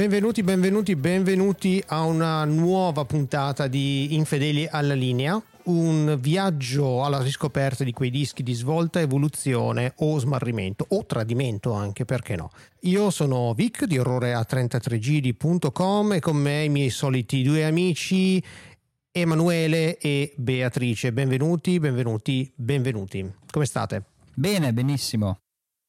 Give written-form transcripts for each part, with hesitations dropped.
Benvenuti a una nuova puntata di Infedeli alla linea, un viaggio alla riscoperta di quei dischi di svolta, evoluzione o smarrimento, o tradimento anche, perché no. Io sono Vic di orrorea33gd.com e con me i miei soliti due amici Emanuele e Beatrice. Benvenuti. Come state? Bene, benissimo.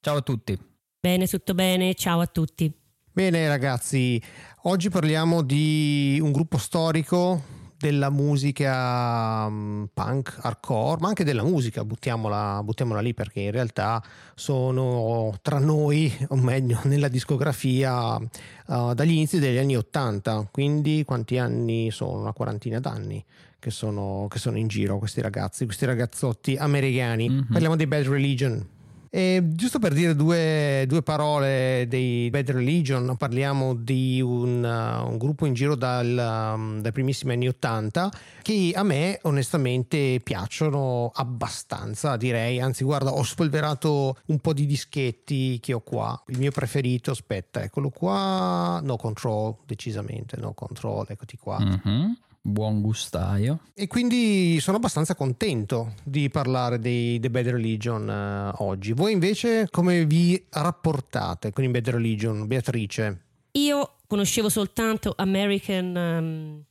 Ciao a tutti. Bene, tutto bene, ciao a tutti. Bene ragazzi, oggi parliamo di un gruppo storico della musica punk, hardcore, ma anche della musica, buttiamola lì, perché in realtà sono tra noi, o meglio nella discografia, dagli inizi degli anni 80, quindi quanti anni sono? Una quarantina d'anni che sono in giro questi ragazzotti americani. Mm-hmm. Parliamo dei Bad Religion. E giusto per dire due parole dei Bad Religion, parliamo di un gruppo in giro dai primissimi anni 80 che a me onestamente piacciono abbastanza, direi. Anzi, guarda, ho spolverato un po' di dischetti che ho qua. Il mio preferito, aspetta, eccolo qua, No Control, decisamente No Control, eccoti qua. Mm-hmm. Buon gustaio. E quindi sono abbastanza contento di parlare dei Bad Religion oggi. Voi invece come vi rapportate con i Bad Religion, Beatrice? Io conoscevo soltanto American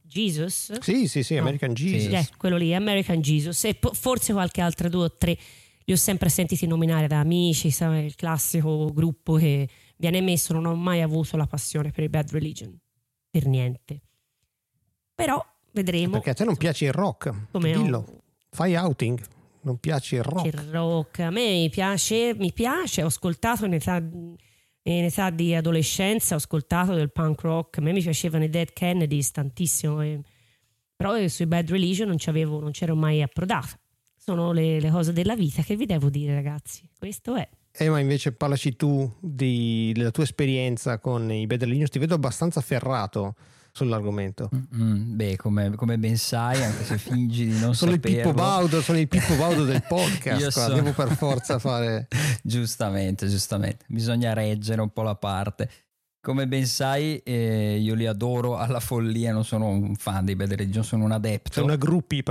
Jesus. Sì, no. American Jesus. Sì, quello lì, American Jesus. E forse qualche altra, due o tre. Li ho sempre sentiti nominare da amici, sai, il classico gruppo che viene messo. Non ho mai avuto la passione per i Bad Religion, per niente. Però vedremo. Perché a te non piace il rock? Come dillo, fai outing. Non piace il rock. A me mi piace. Ho ascoltato in età di adolescenza, ho ascoltato del punk rock. A me mi piacevano i Dead Kennedys tantissimo. Però sui Bad Religion non c'ero mai approdato. Sono le cose della vita, che vi devo dire, ragazzi. Questo è. Ma invece parlaci tu della tua esperienza con i Bad Religion. Ti vedo abbastanza ferrato sull'argomento. Beh, come ben sai, anche se fingi di non saperlo, sono il Pippo Baudo del podcast. Devo per forza fare giustamente, bisogna reggere un po' la parte. Come ben sai, io li adoro alla follia, non sono un fan dei Bad Religion, sono un adepto. Sono una gruppi,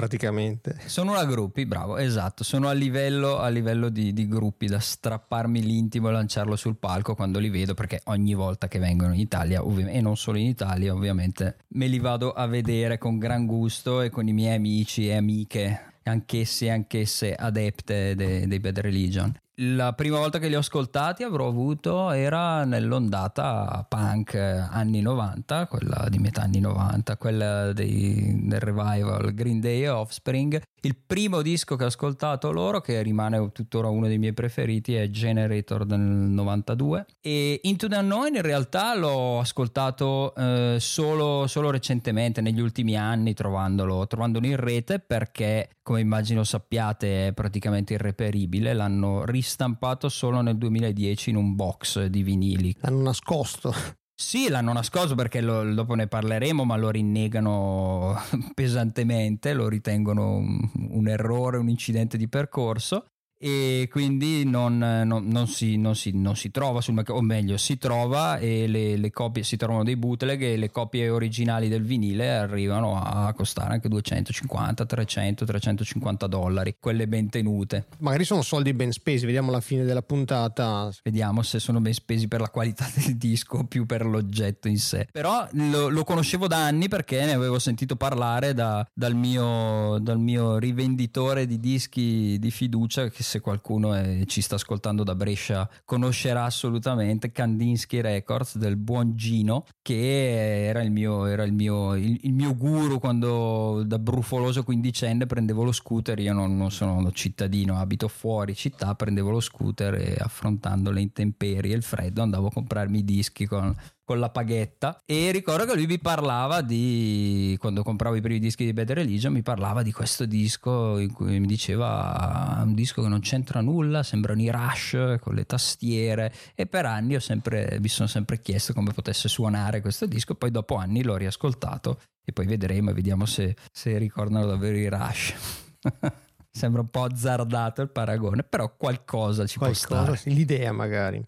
bravo, esatto, sono a livello di gruppi da strapparmi l'intimo e lanciarlo sul palco quando li vedo, perché ogni volta che vengono in Italia, e non solo in Italia ovviamente, me li vado a vedere con gran gusto e con i miei amici e amiche, anch'esse adepte dei Bad Religion. La prima volta che li ho ascoltati era nell'ondata punk anni 90, quella di metà anni 90, quella del revival Green Day e Offspring. Il primo disco che ho ascoltato loro, che rimane tuttora uno dei miei preferiti, è Generator del 92, e Into the Unknown in realtà l'ho ascoltato solo recentemente, negli ultimi anni, trovandolo in rete, perché come immagino sappiate è praticamente irreperibile. L'hanno ristampato solo nel 2010 in un box di vinili. L'hanno nascosto perché dopo ne parleremo, ma lo rinnegano pesantemente, lo ritengono un errore, un incidente di percorso, e quindi non si trova sul mercato, o meglio si trova, e le copie, si trovano dei bootleg, e le copie originali del vinile arrivano a costare anche $250, $300, $350, quelle ben tenute. Magari sono soldi ben spesi, vediamo alla fine della puntata, vediamo se sono ben spesi per la qualità del disco o più per l'oggetto in sé. Però lo conoscevo da anni, perché ne avevo sentito parlare dal mio rivenditore di dischi di fiducia, che se qualcuno ci sta ascoltando da Brescia conoscerà assolutamente, Kandinsky Records del buon Gino, che era il mio guru quando da brufoloso quindicenne prendevo lo scooter. Io non sono cittadino, abito fuori città, prendevo lo scooter e, affrontando le intemperie e il freddo, andavo a comprarmi i dischi con la paghetta. E ricordo che lui mi parlava di, quando compravo i primi dischi di Bad Religion, mi parlava di questo disco in cui mi diceva un disco che non c'entra nulla, sembrano i Rush con le tastiere, e per anni mi sono sempre chiesto come potesse suonare questo disco. Poi dopo anni l'ho riascoltato e poi vediamo se ricordano davvero i Rush. Sembra un po' azzardato il paragone, però qualcosa ci può stare. L'idea magari.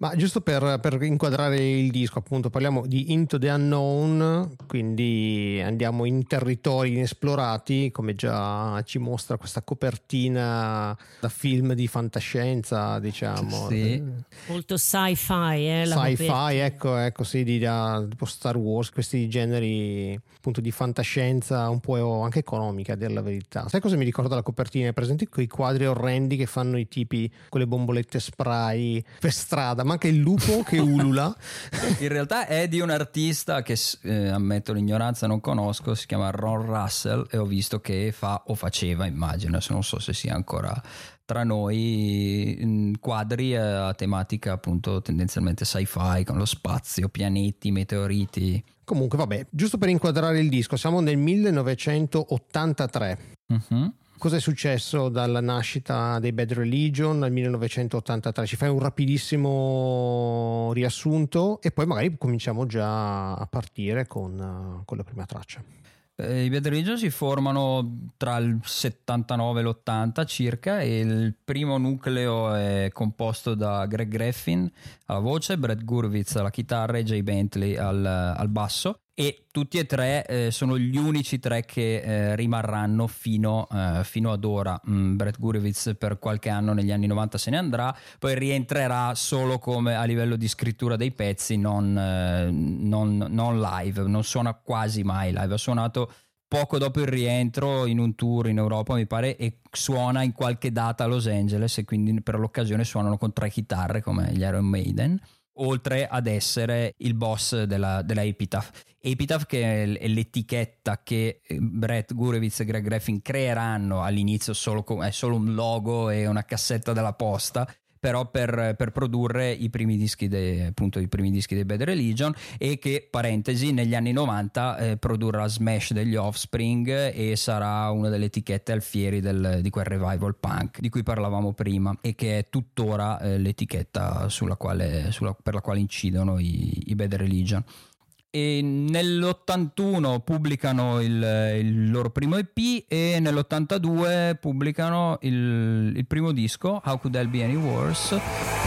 Ma giusto per inquadrare il disco, appunto, parliamo di Into the Unknown, quindi andiamo in territori inesplorati, come già ci mostra questa copertina da film di fantascienza, diciamo. Sì. Molto sci-fi, sci-fi, ecco, sì, tipo Star Wars, questi generi appunto di fantascienza un po' anche economica, a dire la verità. Sai cosa mi ricorda la copertina? È presente quei quadri orrendi che fanno i tipi con le bombolette spray per strada, ma anche il lupo che ulula. In realtà è di un artista che ammetto l'ignoranza, non conosco, si chiama Ron Russell, e ho visto che faceva, immagino, adesso non so se sia ancora tra noi, quadri a tematica appunto tendenzialmente sci-fi, con lo spazio, pianeti, meteoriti. Comunque vabbè, giusto per inquadrare il disco, siamo nel 1983. Uh-huh. Cosa è successo dalla nascita dei Bad Religion al 1983? Ci fai un rapidissimo riassunto e poi magari cominciamo già a partire con la prima traccia. I Bad Religion si formano tra il 79 e l'80 circa, e il primo nucleo è composto da Greg Graffin alla voce, Brad Gurewitz alla chitarra e Jay Bentley al basso. E tutti e tre sono gli unici tre che rimarranno fino ad ora. Brad Gurewitz per qualche anno negli anni 90 se ne andrà, poi rientrerà solo come a livello di scrittura dei pezzi, non live, non suona quasi mai live. Ha suonato poco dopo il rientro in un tour in Europa, mi pare, e suona in qualche data a Los Angeles, e quindi per l'occasione suonano con tre chitarre come gli Iron Maiden, oltre ad essere il boss della Epitaph, che è l'etichetta che Brett Gurewitz e Greg Graffin creeranno all'inizio, è solo un logo e una cassetta della posta, però per produrre i primi dischi dei Bad Religion, e che, parentesi, negli anni 90 produrrà Smash degli Offspring, e sarà una delle etichette alfieri di quel revival punk di cui parlavamo prima, e che è tuttora l'etichetta per la quale incidono i Bad Religion. E nell'81 pubblicano il loro primo EP, e nell'82 pubblicano il primo disco, How Could I Be Any Worse?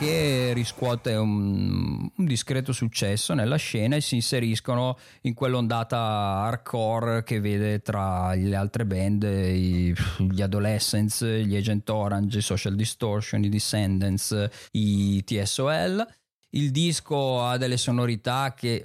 Che riscuote un discreto successo nella scena, e si inseriscono in quell'ondata hardcore che vede tra le altre band gli Adolescents, gli Agent Orange, i Social Distortion, i Descendants, i TSOL. Il disco ha delle sonorità che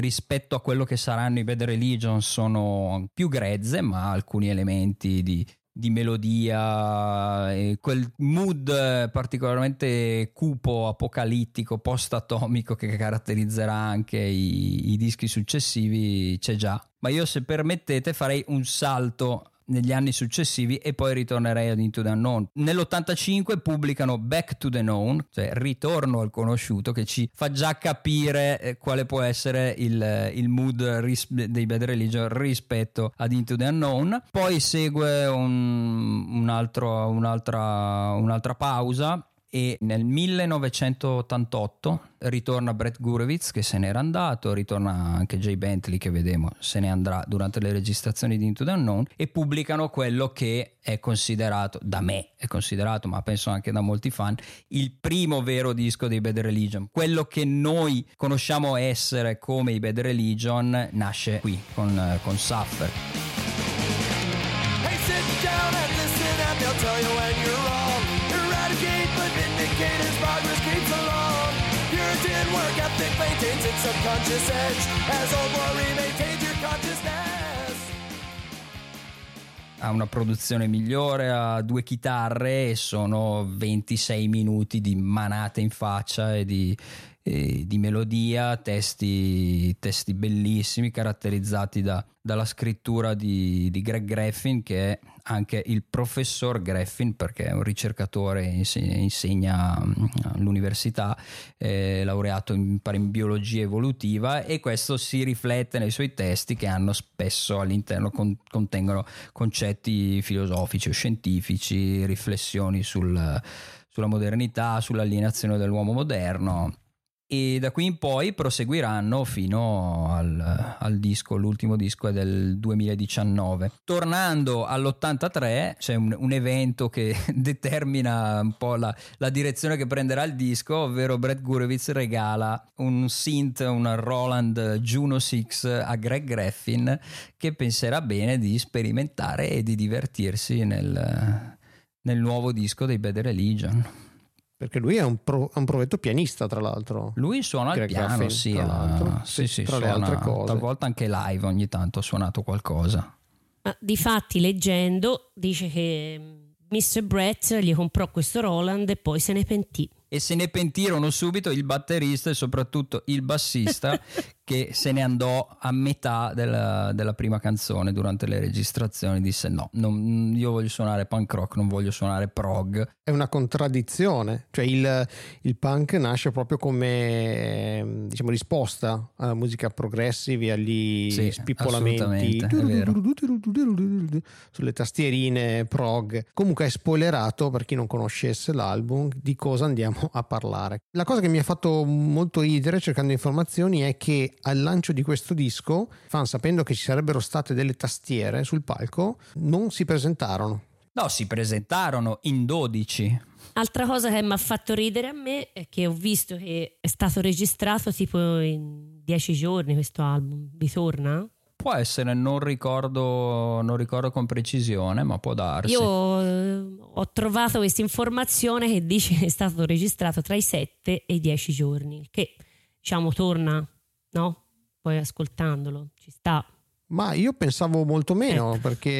rispetto a quello che saranno i Bad Religion sono più grezze, ma alcuni elementi di melodia e quel mood particolarmente cupo, apocalittico, post-atomico che caratterizzerà anche i dischi successivi c'è già. Ma io, se permettete, farei un salto negli anni successivi e poi ritornerei ad Into the Unknown. Nell'85 pubblicano Back to the Known, cioè ritorno al conosciuto, che ci fa già capire quale può essere il mood dei Bad Religion rispetto ad Into the Unknown. Poi segue un'altra pausa, e nel 1988 ritorna Brett Gurewitz, che se n'era andato, ritorna anche Jay Bentley, che vedemo se ne andrà durante le registrazioni di Into the Unknown, e pubblicano quello che è considerato, da me è considerato, ma penso anche da molti fan, il primo vero disco dei Bad Religion. Quello che noi conosciamo essere come i Bad Religion nasce qui con Suffer. Hey, sit down and listen and they'll tell you when you're wrong. But vindicators, progress creeps along. Puritan work ethic maintains its subconscious edge as old worry maintains your consciousness. Ha una produzione migliore, ha due chitarre, e sono 26 minuti di manate in faccia e di di melodia, testi bellissimi, caratterizzati dalla scrittura di Greg Graffin, che è anche il professor Graffin, perché è un ricercatore, insegna all'università, laureato in biologia evolutiva, e questo si riflette nei suoi testi, che hanno spesso all'interno contengono concetti filosofici o scientifici, riflessioni sulla modernità, sull'alienazione dell'uomo moderno. E da qui in poi proseguiranno fino al disco, l'ultimo disco è del 2019. Tornando all'83 c'è un evento che determina un po' la direzione che prenderà il disco, ovvero Brad Gurewitz regala un synth, una Roland Juno 6 a Greg Graffin, che penserà bene di sperimentare e di divertirsi nel nuovo disco dei Bad Religion. Perché lui è un provetto pianista, tra l'altro. Lui suona il piano, Graffin, sì, sì, tra suona, le altre cose. Talvolta anche live, ogni tanto ha suonato qualcosa. Ma difatti, leggendo, dice che Mr. Brett gli comprò questo Roland e poi se ne pentì. E se ne pentirono subito il batterista e soprattutto il bassista, che se ne andò a metà della prima canzone durante le registrazioni. Disse: no, io voglio suonare punk rock, non voglio suonare prog. È una contraddizione, cioè il punk nasce proprio come, diciamo, risposta alla musica progressive, agli spippolamenti sulle tastierine prog. Comunque è spoilerato per chi non conoscesse l'album di cosa andiamo a parlare. La cosa che mi ha fatto molto ridere cercando informazioni è che al lancio di questo disco, fan, sapendo che ci sarebbero state delle tastiere sul palco, non si presentarono. No, si presentarono in 12. Altra cosa che mi ha fatto ridere a me è che ho visto che è stato registrato tipo in 10 giorni questo album. Vi torna? Può essere, non ricordo con precisione, ma può darsi. Io ho trovato questa informazione che dice che è stato registrato tra i 7 e i 10 giorni, che diciamo torna, no? Poi ascoltandolo ci sta. Ma io pensavo molto meno, perché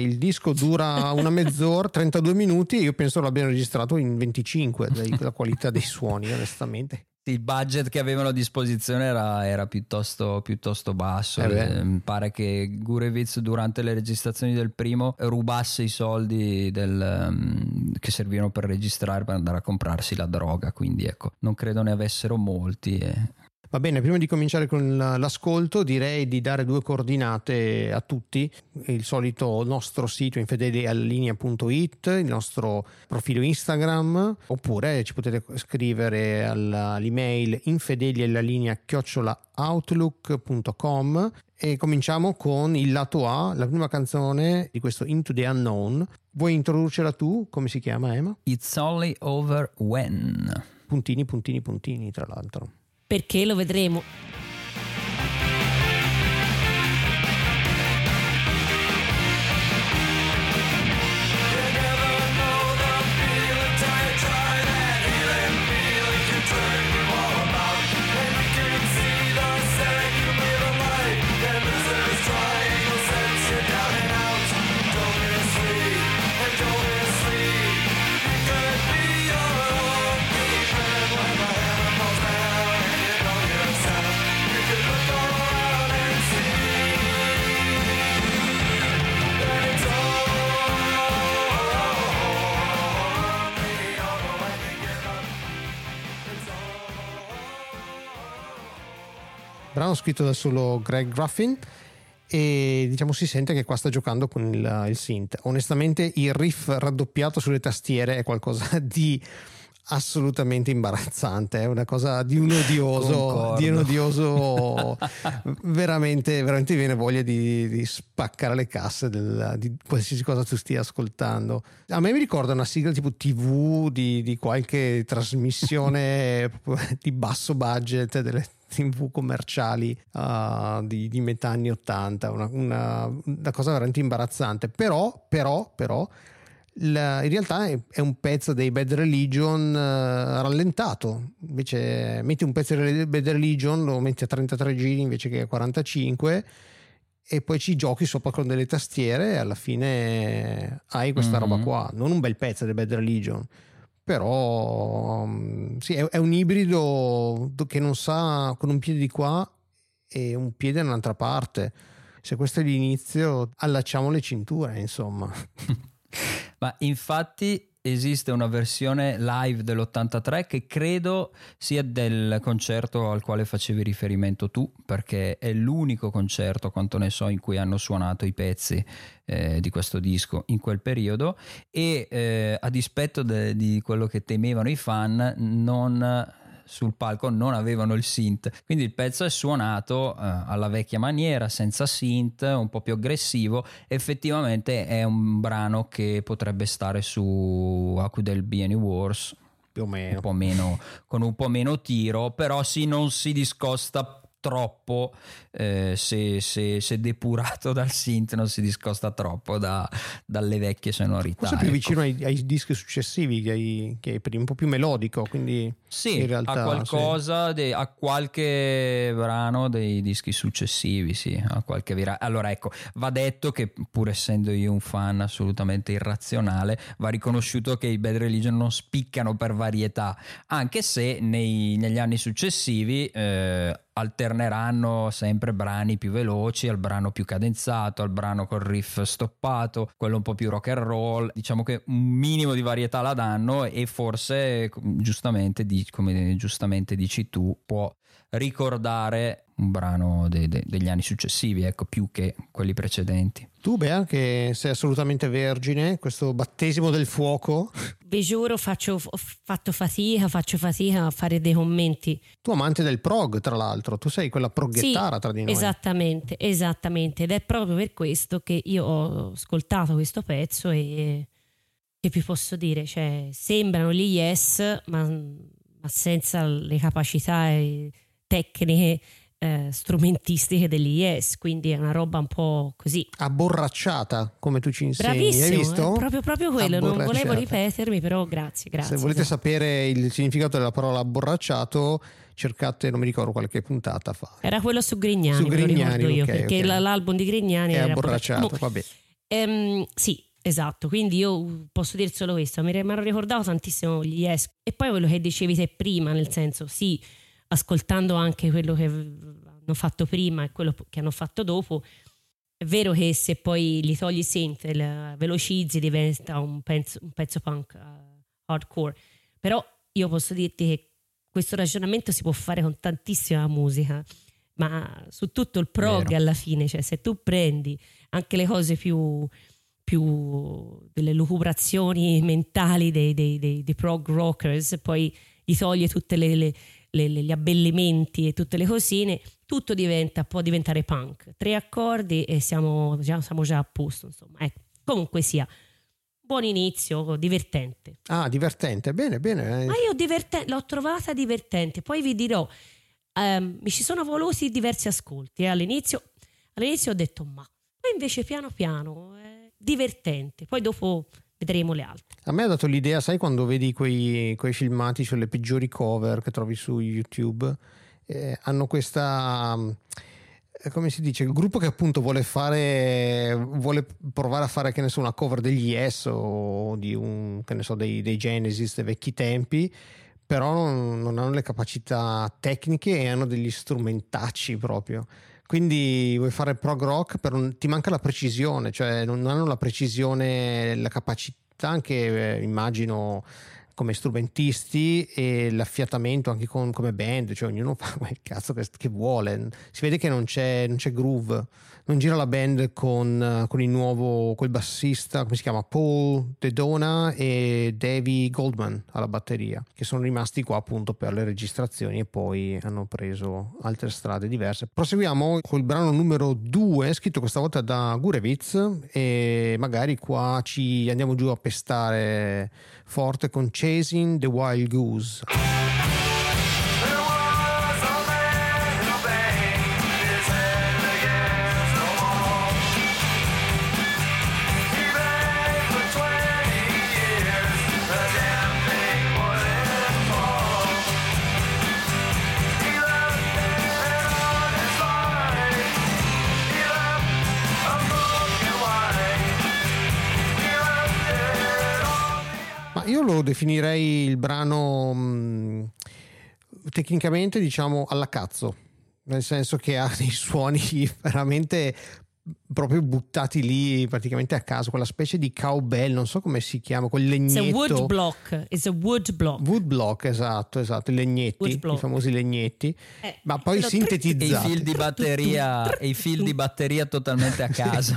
il disco dura una mezz'ora, 32 minuti, e io penso l'abbiano registrato in 25, la qualità dei suoni, onestamente. Il budget che avevano a disposizione era piuttosto basso. Mi pare che Gurewitz durante le registrazioni del primo rubasse i soldi che servivano per registrare, per andare a comprarsi la droga, quindi ecco, non credo ne avessero molti. Va bene, prima di cominciare con l'ascolto direi di dare 2 coordinate a tutti: il solito nostro sito infedelialinea.it, il nostro profilo Instagram, oppure ci potete scrivere all'email infedelialinea@outlook.com. E cominciamo con il lato A, la prima canzone di questo Into the Unknown. Vuoi introducerla tu? Come si chiama, Emma? It's Only Over When. Puntini, puntini, puntini, tra l'altro. Perché lo vedremo. Brano scritto da solo Greg Graffin, e diciamo si sente che qua sta giocando con il synth. Onestamente il riff raddoppiato sulle tastiere è qualcosa di assolutamente imbarazzante, è una cosa di un odioso. Concordo. Di un odioso veramente, veramente viene voglia di spaccare le casse di qualsiasi cosa tu stia ascoltando. A me mi ricorda una sigla tipo TV di qualche trasmissione di basso budget delle TV commerciali di metà anni 80, una cosa veramente imbarazzante. Però in realtà è un pezzo dei Bad Religion rallentato. Invece metti un pezzo dei Bad Religion, lo metti a 33 giri invece che a 45, e poi ci giochi sopra con delle tastiere e alla fine hai questa roba qua. Non un bel pezzo dei Bad Religion, però sì, è un ibrido che non sa, con un piede di qua e un piede dall'altra parte. Se questo è l'inizio, allacciamo le cinture, insomma. Ma infatti esiste una versione live dell'83 che credo sia del concerto al quale facevi riferimento tu, perché è l'unico concerto, quanto ne so, in cui hanno suonato i pezzi di questo disco in quel periodo, e a dispetto di quello che temevano i fan, non sul palco non avevano il synth, quindi il pezzo è suonato alla vecchia maniera, senza synth, un po' più aggressivo. Effettivamente è un brano che potrebbe stare su How Could I Be Any Worse, più o meno, un po' meno, con un po' meno tiro, però sì, non si discosta troppo, se depurato dal synth non si discosta troppo dalle vecchie sonorità. Forse più vicino ai dischi successivi, che è un po' più melodico, quindi sì, in realtà, a qualcosa, sì. A qualche brano dei dischi successivi, sì, a qualche allora ecco, va detto che, pur essendo io un fan assolutamente irrazionale, va riconosciuto che i Bad Religion non spiccano per varietà, anche se negli anni successivi alterneranno sempre brani più veloci al brano più cadenzato, al brano col riff stoppato, quello un po' più rock and roll. Diciamo che un minimo di varietà la danno, e forse, giustamente, come giustamente dici tu, può ricordare un brano degli anni successivi, ecco, più che quelli precedenti. Tu, Bea, che sei assolutamente vergine, questo battesimo del fuoco. Vi giuro, faccio fatica a fare dei commenti. Tu, amante del prog, tra l'altro, tu sei quella proghettara, sì, tra di noi. Esattamente, ed è proprio per questo che io ho ascoltato questo pezzo, e che vi posso dire, cioè, sembrano gli Yes, ma senza le capacità tecniche strumentistiche degli Yes, quindi è una roba un po' così abborracciata, come tu ci insegni. Bravissimo, hai visto? Proprio quello, non volevo ripetermi, però grazie. Se volete sapere il significato della parola abborracciato, cercate, non mi ricordo qualche puntata fa, era quello su Grignani, io, perché l'album di Grignani era abborracciato. Vabbè. Sì, esatto, quindi io posso dire solo questo, mi hanno ricordato tantissimo gli Yes, e poi quello che dicevi te prima, nel senso, sì, ascoltando anche quello che hanno fatto prima e quello che hanno fatto dopo, è vero che se poi li togli synth, velocizzi, diventa un pezzo punk hardcore, però io posso dirti che questo ragionamento si può fare con tantissima musica, ma su tutto il prog, vero, alla fine, cioè, se tu prendi anche le cose più delle lucubrazioni mentali dei prog rockers, poi gli toglie tutte gli abbellimenti e tutte le cosine, tutto può diventare punk. 3 accordi e siamo già a posto, insomma. Ecco, comunque sia, buon inizio, divertente. Ah, divertente, bene. Ma io l'ho trovata divertente. Poi vi dirò, mi ci sono voluti diversi ascolti. All'inizio ho detto ma poi invece piano piano divertente. Poi dopo vedremo le altre. A me ha dato l'idea, sai, quando vedi quei filmati sulle peggiori cover che trovi su YouTube, hanno questa, come si dice, il gruppo che appunto vuole provare a fare, che ne so, una cover degli Yes o di un, che ne so, dei Genesis dei vecchi tempi, però non hanno le capacità tecniche e hanno degli strumentacci proprio. Quindi vuoi fare prog rock, però ti manca la precisione, cioè non hanno la precisione, la capacità anche, immagino, come strumentisti, e l'affiatamento anche come band, cioè ognuno fa quel cazzo che vuole. Si vede che non c'è groove, non gira la band con il nuovo, quel bassista, come si chiama, Paul Dedona e Davey Goldman alla batteria, che sono rimasti qua appunto per le registrazioni e poi hanno preso altre strade diverse. Proseguiamo col brano numero 2, scritto questa volta da Gurewitz, e magari qua ci andiamo giù a pestare forte con Chasing the Wild Goose. Ma io lo definirei il brano tecnicamente, diciamo, alla cazzo, nel senso che ha dei suoni veramente proprio buttati lì praticamente a caso, quella specie di cowbell, non so come si chiama, quel legnetto. It's a woodblock, esatto, i legnetti, i famosi legnetti, ma poi sintetizzati, e i fil di batteria totalmente a caso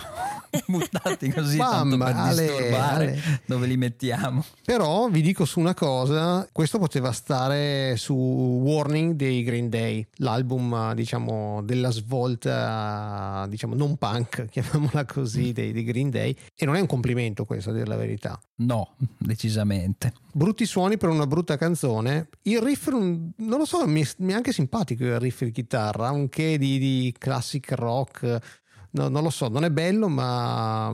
buttati così, tanto per disturbare. Dove li mettiamo? Però vi dico su una cosa, questo poteva stare su Warning dei Green Day, l'album, diciamo, della svolta, diciamo, non punk, chiamiamola così, dei Green Day, e non è un complimento questo, a dire la verità. No, decisamente. Brutti suoni per una brutta canzone. Il riff, non lo so, mi è anche simpatico il riff di chitarra, anche di classic rock, no, non lo so, non è bello, ma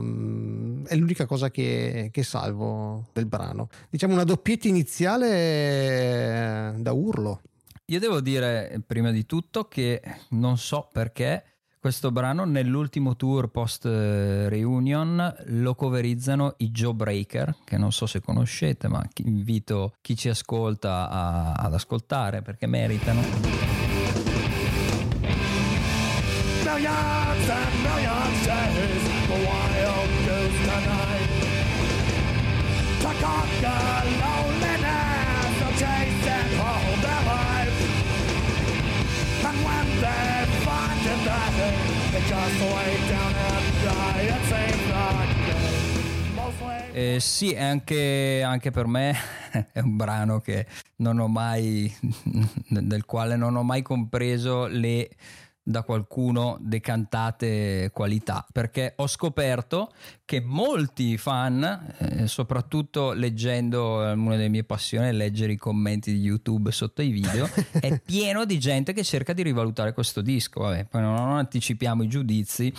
è l'unica cosa che salvo del brano. Diciamo una doppietta iniziale da urlo. Io devo dire prima di tutto che non so perché questo brano nell'ultimo tour post reunion lo coverizzano i Jawbreaker, che non so se conoscete, ma invito chi ci ascolta ad ascoltare, perché meritano. Millions and millions days, the wild goose tonight. To conquer loneliness, to chase and hold their life. And when they sì, anche per me è un brano che del quale non ho mai compreso le da qualcuno decantate qualità, perché ho scoperto che molti fan, soprattutto leggendo, una delle mie passioni è leggere i commenti di YouTube sotto i video, è pieno di gente che cerca di rivalutare questo disco. Vabbè, poi non anticipiamo i giudizi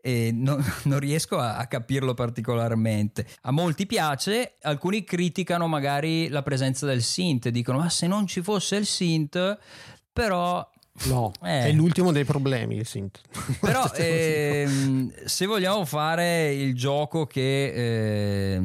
e non riesco a capirlo particolarmente. A molti piace, alcuni criticano magari la presenza del synth, dicono ma se non ci fosse il synth, però... No, è l'ultimo dei problemi il synth. Però se vogliamo fare il gioco che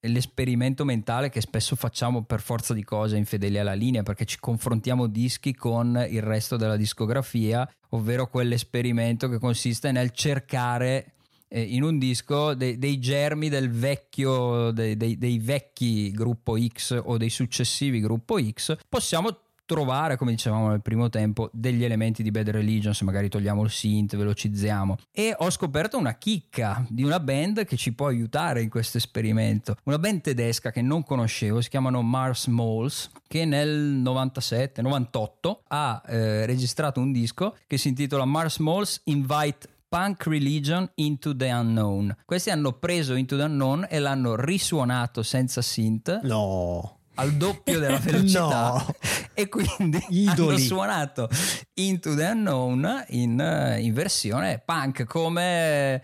l'esperimento mentale che spesso facciamo per forza di cose infedeli alla linea, perché ci confrontiamo dischi con il resto della discografia, ovvero quell'esperimento che consiste nel cercare in un disco dei germi del vecchio, dei vecchi gruppo X o dei successivi gruppo X, possiamo trovare, come dicevamo nel primo tempo, degli elementi di Bad Religion, se magari togliamo il synth, velocizziamo. E ho scoperto una chicca di una band che ci può aiutare in questo esperimento, una band tedesca che non conoscevo, si chiamano Mars Moles, che nel 97-98 ha registrato un disco che si intitola Mars Moles Invite Punk Religion Into the Unknown. Questi hanno preso Into the Unknown e l'hanno risuonato senza synth, no, al doppio della velocità, no. E quindi hanno suonato Into the Unknown in versione punk, come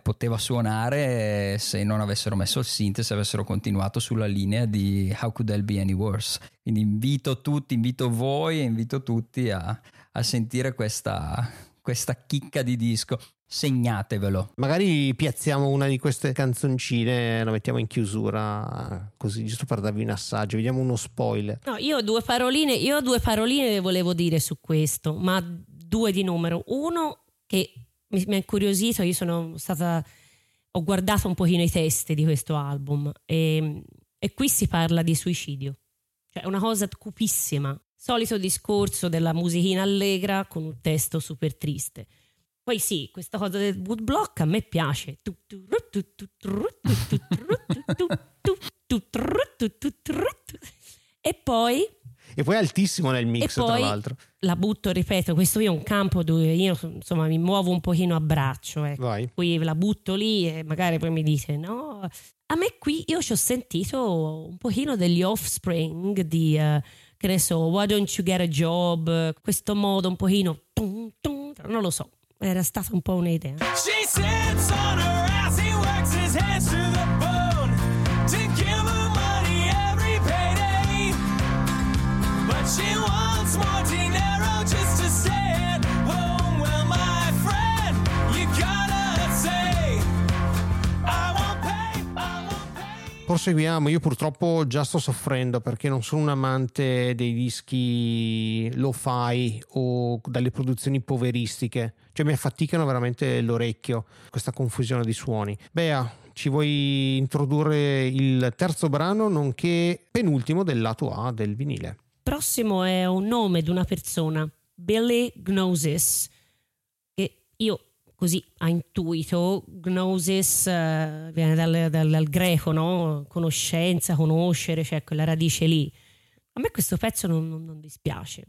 poteva suonare se non avessero messo il synth, se avessero continuato sulla linea di How Could Hell Be Any Worse. Quindi invito voi a sentire questa chicca di disco. Segnatevelo, magari piazziamo una di queste canzoncine, la mettiamo in chiusura, così, giusto per darvi un assaggio, vediamo uno spoiler. No, io due paroline volevo dire su questo, ma due di numero. Uno che mi ha incuriosito, ho guardato un pochino i testi di questo album e qui si parla di suicidio, cioè una cosa cupissima, solito discorso della musichina allegra con un testo super triste. Poi sì, questa cosa del woodblock a me piace. E poi altissimo nel mix, tra l'altro. La butto, ripeto, questo è un campo dove io insomma mi muovo un pochino a braccio, ecco. Qui la butto lì e magari poi mi dite no. A me qui io ci ho sentito un pochino degli Offspring di che ne so, Why Don't You Get a Job, questo modo un pochino, non lo so. Era stata un po' un'idea. She sits on her ass, he works his hands to the bone to give her money every payday. But she wants more dinero just to stay at home. Well, my friend, you gotta say, I won't pay. Proseguiamo. Io purtroppo già sto soffrendo perché non sono un amante dei dischi lo-fi o dalle produzioni poveristiche, cioè mi affaticano veramente l'orecchio questa confusione di suoni. Bea, ci vuoi introdurre il terzo brano, nonché penultimo del lato A del vinile? Prossimo è un nome di una persona, Billy Gnosis, che io così a intuito, Gnosis viene dal greco, no? Conoscenza, conoscere, cioè quella radice lì. A me questo pezzo non dispiace.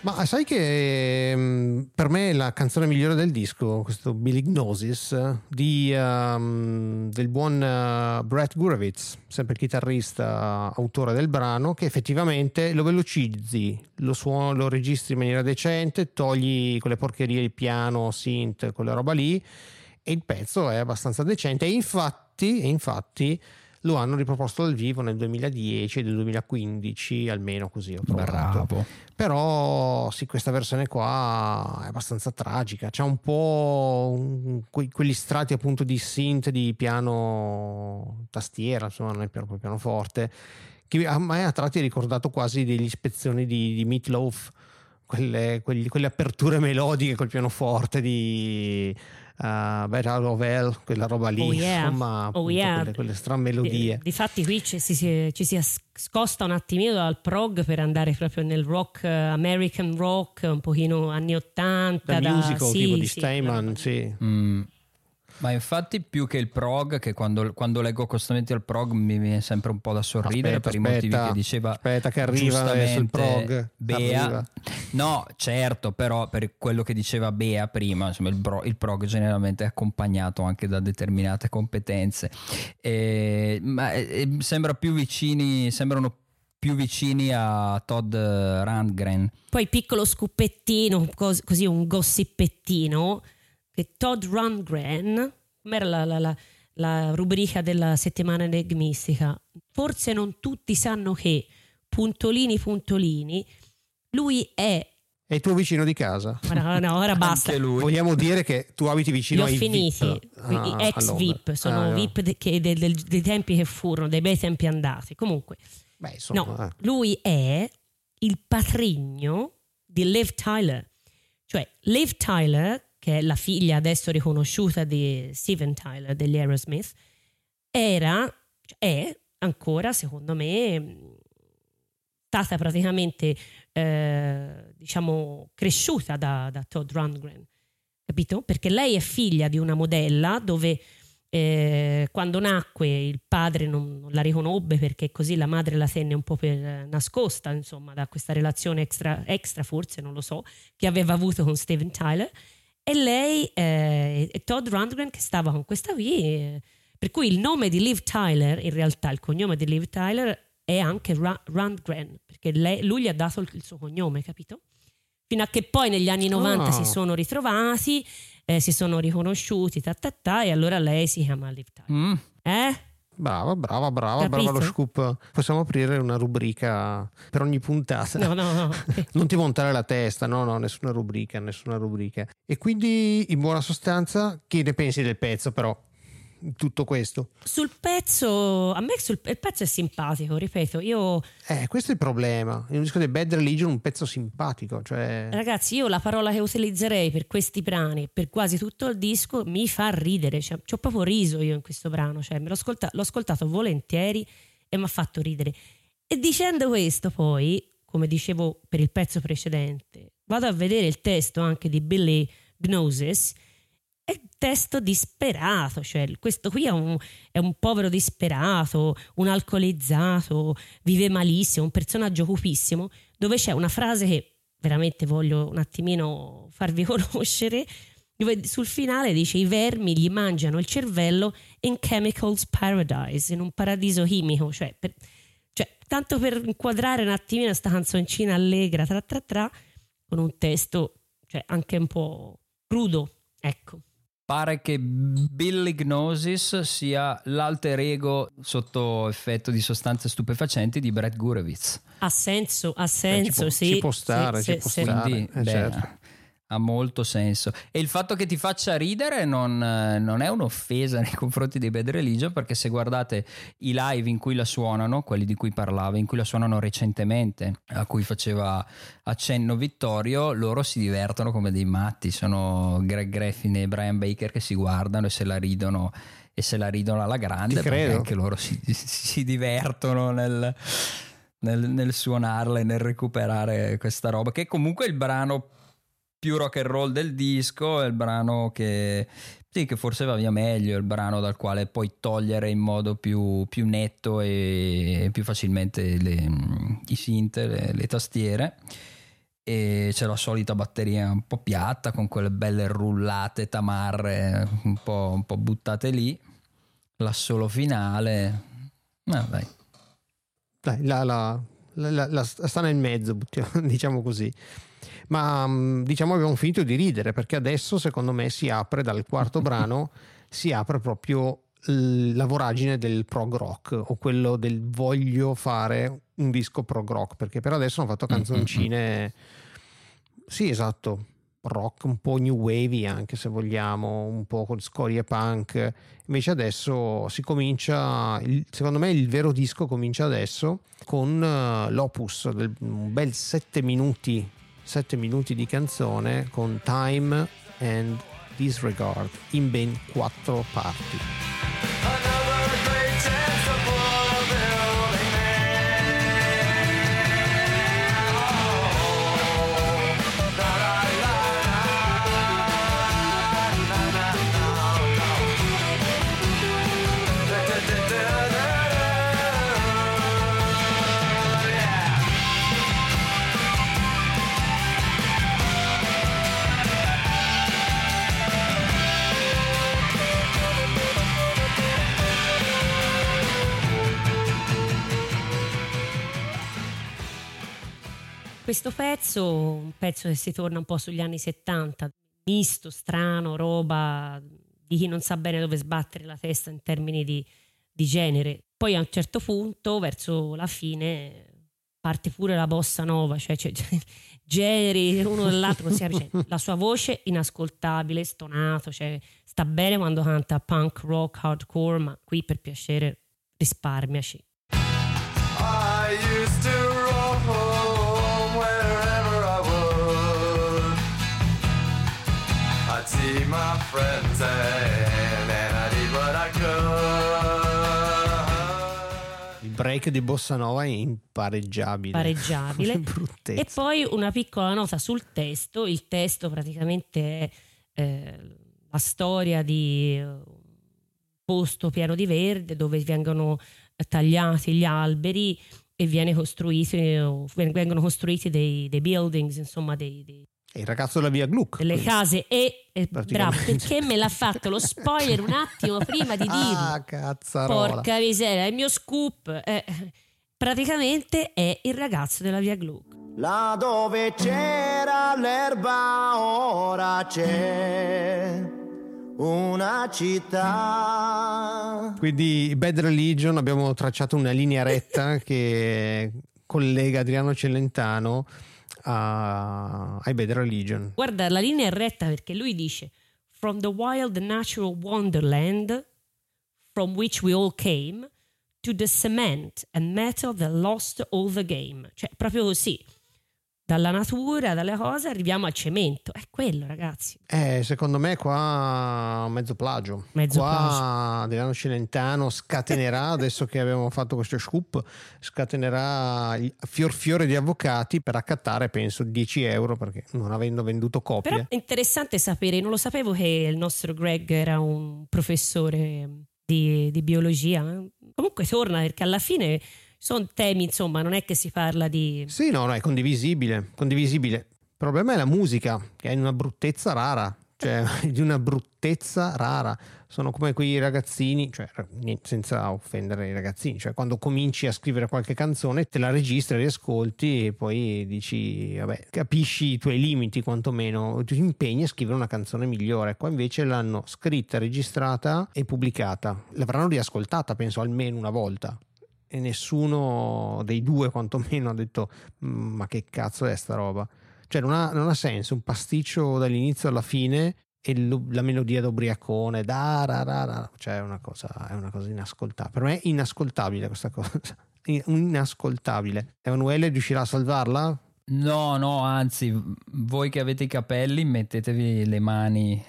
Ma sai che per me è la canzone migliore del disco, questo Billy Gnosis del buon Brett Gurewitz, sempre chitarrista, autore del brano, che effettivamente lo velocizzi, lo registri in maniera decente, togli quelle porcherie di piano, synth, quella roba lì, e il pezzo è abbastanza decente. E infatti lo hanno riproposto dal vivo nel 2010 e nel 2015, almeno così ho trovato. Bravo. Però sì, questa versione qua è abbastanza tragica, c'è un po' quegli strati appunto di synth, di piano tastiera, insomma non è proprio pianoforte, che a me a tratti è ricordato quasi degli spezzoni di Meat Loaf, quelle aperture melodiche col pianoforte di Better Out of Hell, quella roba lì, insomma, quelle stramelodie. Difatti qui ci si scosta un attimino dal prog per andare proprio nel rock, American rock, un pochino anni 80, musical, tipo di Steinman, sì. Ma infatti più che il prog, che quando leggo costantemente il prog mi viene sempre un po' da sorridere, per i motivi che diceva. Aspetta che arriva sul prog. Bea. Arriva. No, certo, però per quello che diceva Bea prima, insomma, il prog generalmente è accompagnato anche da determinate competenze. Ma sembrano più vicini a Todd Rundgren. Poi piccolo scopettino, così un gossipettino. Todd Rundgren, come era la rubrica della settimana enigmistica, forse non tutti sanno che ... lui è il tuo vicino di casa. No, ora basta. Lui. Vogliamo dire che tu abiti vicino ai finiti, VIP. Ex VIP, sono VIP dei tempi che furono, dei bei tempi andati. Comunque, lui è il patrigno di Liv Tyler, cioè Liv Tyler, che è la figlia adesso riconosciuta di Steven Tyler degli Aerosmith, è ancora, secondo me, stata praticamente cresciuta da Todd Rundgren, capito? Perché lei è figlia di una modella dove quando nacque il padre non la riconobbe, perché così la madre la tenne un po' per nascosta, insomma, da questa relazione extra forse, non lo so, che aveva avuto con Steven Tyler. E lei è Todd Rundgren che stava con questa qui, per cui il nome di Liv Tyler, in realtà il cognome di Liv Tyler è anche Rundgren, perché lui gli ha dato il suo cognome, capito? Fino a che poi negli anni 90 si sono ritrovati, si sono riconosciuti, e allora lei si chiama Liv Tyler. Brava, capito? Brava lo scoop. Possiamo aprire una rubrica per ogni puntata. No. Non ti montare la testa, no, nessuna rubrica. E quindi, in buona sostanza, che ne pensi del pezzo però? Tutto questo? Sul pezzo, a me il pezzo è simpatico, ripeto, io... questo è il problema, è un disco di Bad Religion, un pezzo simpatico, cioè... Ragazzi, io la parola che utilizzerei per questi brani, per quasi tutto il disco, mi fa ridere, cioè, ci ho proprio riso io in questo brano, cioè, l'ho ascoltato volentieri e mi ha fatto ridere. E dicendo questo poi, come dicevo per il pezzo precedente, vado a vedere il testo anche di Billy Gnosis, è testo disperato, cioè questo qui è un povero disperato, un alcolizzato, vive malissimo, un personaggio cupissimo, dove c'è una frase che veramente voglio un attimino farvi conoscere, dove sul finale dice: i vermi gli mangiano il cervello in Chemicals Paradise, in un paradiso chimico, cioè tanto per inquadrare un attimino sta canzoncina allegra tra con un testo anche un po' crudo, ecco. Pare che Bill Ignosis sia l'alter ego sotto effetto di sostanze stupefacenti di Brad Gurewitz. Ha senso, ci può, sì. Ci può stare. Quindi, certo. Ha molto senso. E il fatto che ti faccia ridere non è un'offesa nei confronti dei Bad Religion, perché se guardate i live in cui la suonano, quelli di cui parlavo, in cui la suonano recentemente, a cui faceva accenno Vittorio, loro si divertono come dei matti. Sono Greg Graffin e Brian Baker che si guardano e se la ridono alla grande, perché anche loro si divertono nel suonarla e nel recuperare questa roba, che comunque è il brano più rock and roll del disco, è il brano che forse va via meglio, è il brano dal quale puoi togliere in modo più netto e più facilmente i synth, le tastiere, e c'è la solita batteria un po' piatta con quelle belle rullate tamarre un po' buttate lì, l'assolo finale, dai, la sta nel mezzo, diciamo così. Ma diciamo abbiamo finito di ridere, perché adesso secondo me si apre dal quarto brano, si apre proprio la voragine del prog rock, o quello del voglio fare un disco prog rock, perché per adesso hanno fatto canzoncine, sì, esatto, rock un po' new wavy, anche se vogliamo, un po' con scorie punk. Invece adesso si comincia, secondo me il vero disco comincia adesso con l'opus, un bel 7 minuti di canzone con Time and Disregard in ben 4 parti. Questo pezzo, un pezzo che si torna un po' sugli anni 70, misto, strano, roba di chi non sa bene dove sbattere la testa in termini di genere. Poi a un certo punto, verso la fine, parte pure la bossa nova, generi uno dell'altro, la sua voce inascoltabile, stonato, sta bene quando canta punk, rock, hardcore, ma qui per piacere risparmiaci. I used to see my friends and I did what I could. Il break di bossa nova è impareggiabile. E poi una piccola nota sul testo. Il testo praticamente è la storia di un posto pieno di verde dove vengono tagliati gli alberi e vengono costruiti dei buildings, insomma dei il ragazzo della via Gluck, le case, e bravo, perché me l'ha fatto lo spoiler un attimo prima di dirlo. Cazzarola, porca miseria, il mio scoop, praticamente è il ragazzo della via Gluck. Là dove c'era l'erba ora c'è una città. Quindi Bad Religion, abbiamo tracciato una linea retta che collega Adriano Celentano ai Bad Religion. Guarda, la linea è retta perché lui dice: From the wild natural wonderland from which we all came to the cement and metal that lost all the game. Cioè proprio così, dalla natura, dalle cose, arriviamo al cemento. È quello, ragazzi. Secondo me qua mezzo plagio. Adriano Celentano scatenerà, adesso che abbiamo fatto questo scoop, scatenerà fior di avvocati per accattare, penso, 10 euro, perché non avendo venduto copie. Però è interessante sapere, non lo sapevo che il nostro Greg era un professore di biologia. Comunque torna, perché alla fine sono temi, insomma, non è che si parla di... Sì, no, è condivisibile. Il problema è la musica, che è una bruttezza rara. cioè di una bruttezza rara. Sono come quei ragazzini, cioè senza offendere i ragazzini, cioè quando cominci a scrivere qualche canzone te la registri, riascolti e poi dici vabbè, capisci i tuoi limiti, quantomeno ti impegni a scrivere una canzone migliore. Qua invece l'hanno scritta, registrata e pubblicata, l'avranno riascoltata penso almeno una volta e nessuno dei due quantomeno ha detto ma che cazzo è sta roba. Cioè non ha senso, un pasticcio dall'inizio alla fine e la melodia da ubriacone, da ra ra ra, cioè è una cosa inascoltabile. Per me è inascoltabile questa cosa, inascoltabile. Emanuele riuscirà a salvarla? No, anzi, voi che avete i capelli mettetevi le mani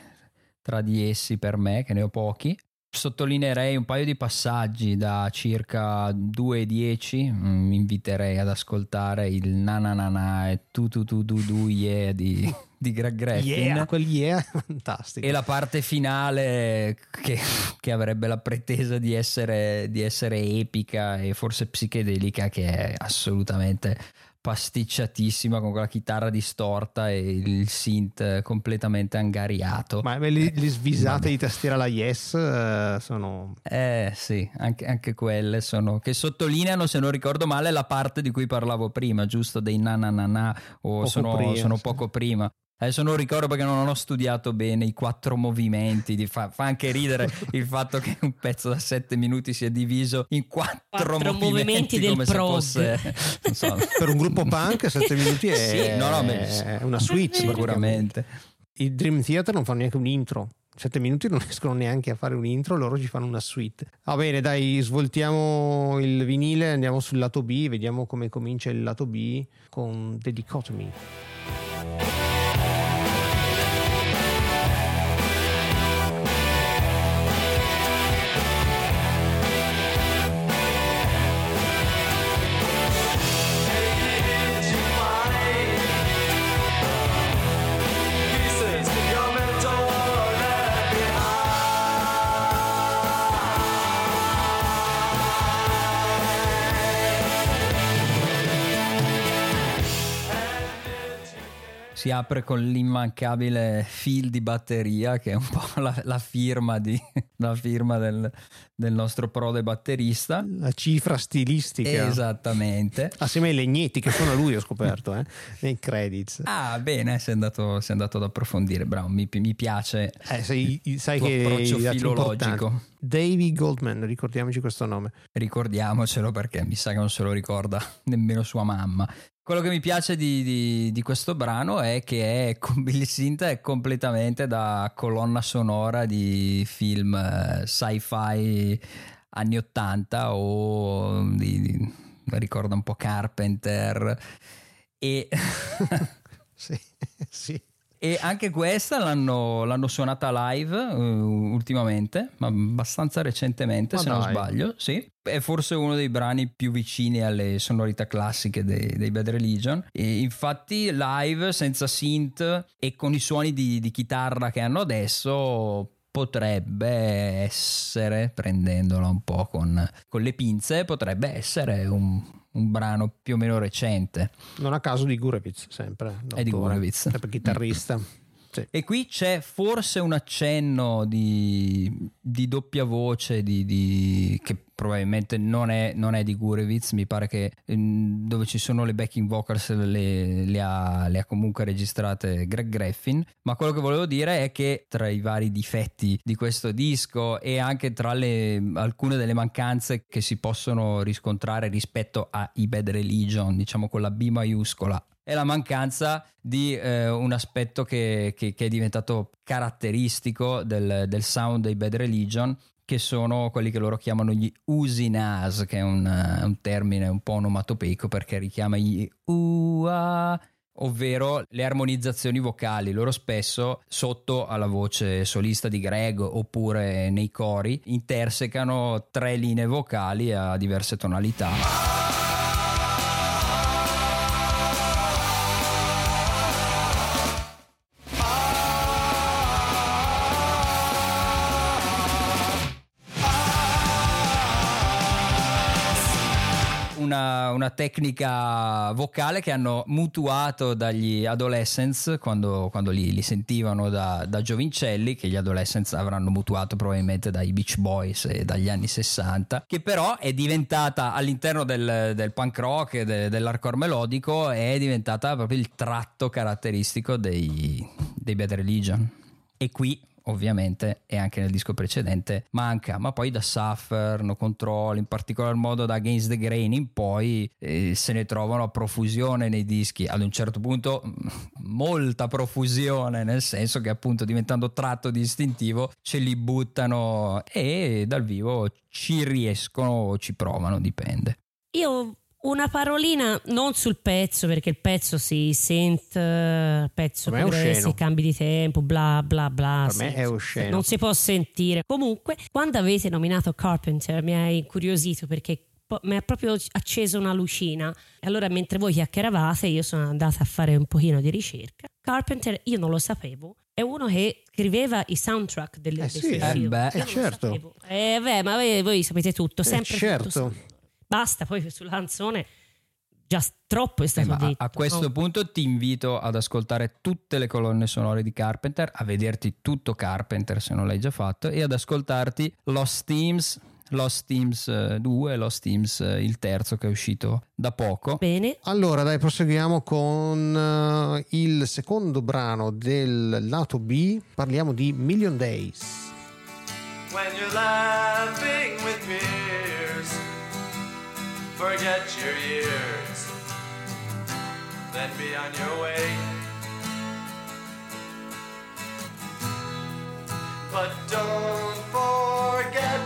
tra di essi per me, che ne ho pochi. Sottolineerei un paio di passaggi da circa 2:10, mi inviterei ad ascoltare il na na na na e tu tu tu tu tu yeah di Greg Graffin, yeah, quel yeah fantastico, e la parte finale che avrebbe la pretesa di essere epica e forse psichedelica, che è assolutamente pasticciatissima, con quella chitarra distorta e il synth completamente angariato. Ma le svisate di tastiera alla Yes sono... sì, anche quelle sono, che sottolineano, se non ricordo male, la parte di cui parlavo prima, giusto? Dei na na na na, o sono poco prima. Adesso non ricordo perché non ho studiato bene i 4 movimenti, fa anche ridere il fatto che un pezzo da 7 minuti sia diviso in 4 movimenti del come se fosse, non so, per un gruppo punk 7 minuti è, sì, è una suite sicuramente. I Dream Theater non fanno neanche un intro, 7 minuti non riescono neanche a fare un intro, loro ci fanno una suite. Va bene, dai, svoltiamo il vinile, andiamo sul lato B, vediamo come comincia il lato B con The Dichotomy. Si apre con l'immancabile fill di batteria, che è un po' la firma del nostro prode batterista. La cifra stilistica. Esattamente. Assieme ai legnetti che sono lui, ho scoperto, nei credits. Ah, bene, sei andato ad approfondire, bravo, mi piace sai che approccio filologico. Davy Goldman, ricordiamoci questo nome. Ricordiamocelo perché mi sa che non se lo ricorda nemmeno sua mamma. Quello che mi piace di questo brano è che il synth è completamente da colonna sonora di film sci-fi anni 80 o ricorda un po' Carpenter e sì. E anche questa l'hanno suonata live ultimamente, ma abbastanza recentemente, ma se non sbaglio, sì. È forse uno dei brani più vicini alle sonorità classiche dei Bad Religion, e infatti live senza synth e con i suoni di chitarra che hanno adesso potrebbe essere, prendendola un po' con le pinze, potrebbe essere un brano più o meno recente. Non a caso di Gurewitz, sempre. È di Gurewitz, sempre chitarrista. Sì. E qui c'è forse un accenno di doppia voce che probabilmente non è di Gurewitz, mi pare che dove ci sono le backing vocals le ha comunque registrate Greg Graffin. Ma quello che volevo dire è che tra i vari difetti di questo disco e anche tra alcune delle mancanze che si possono riscontrare rispetto ai Bad Religion, diciamo con la B maiuscola, è la mancanza di un aspetto che è diventato caratteristico del sound dei Bad Religion, che sono quelli che loro chiamano gli usinas, che è un termine un po' onomatopeico perché richiama gli ua, ovvero le armonizzazioni vocali. Loro spesso sotto alla voce solista di Greg oppure nei cori intersecano 3 linee vocali a diverse tonalità. una tecnica vocale che hanno mutuato dagli Adolescents quando li sentivano da giovincelli, che gli Adolescents avranno mutuato probabilmente dai Beach Boys e dagli anni 60, che però è diventata all'interno del punk rock e dell'hardcore melodico, è diventata proprio il tratto caratteristico dei Bad Religion. E qui ovviamente, e anche nel disco precedente, manca, ma poi da Suffer, No Control, in particolar modo da Against the Grain in poi, se ne trovano a profusione nei dischi, ad un certo punto molta profusione, nel senso che appunto diventando tratto distintivo ce li buttano, e dal vivo ci riescono o ci provano, dipende. Io una parolina non sul pezzo, perché il pezzo si sente, pezzo progressi, cambi di tempo, bla bla bla, per me è osceno, non si può sentire. Comunque, quando avete nominato Carpenter mi ha incuriosito, perché mi ha proprio acceso una lucina. Allora, mentre voi chiacchieravate, io sono andata a fare un pochino di ricerca. Carpenter, io non lo sapevo, è uno che scriveva i soundtrack delle film. Certo. Ma voi sapete tutto, sempre tutto. Basta, poi sulla canzone già troppo è stato detto. A questo punto ti invito ad ascoltare tutte le colonne sonore di Carpenter, a vederti tutto Carpenter se non l'hai già fatto, e ad ascoltarti Lost Teams 2, Lost Teams il terzo, che è uscito da poco. Bene, allora dai, proseguiamo con il secondo brano del lato B. Parliamo di Million Days. When you're laughing with me, forget your years, then be on your way. But don't forget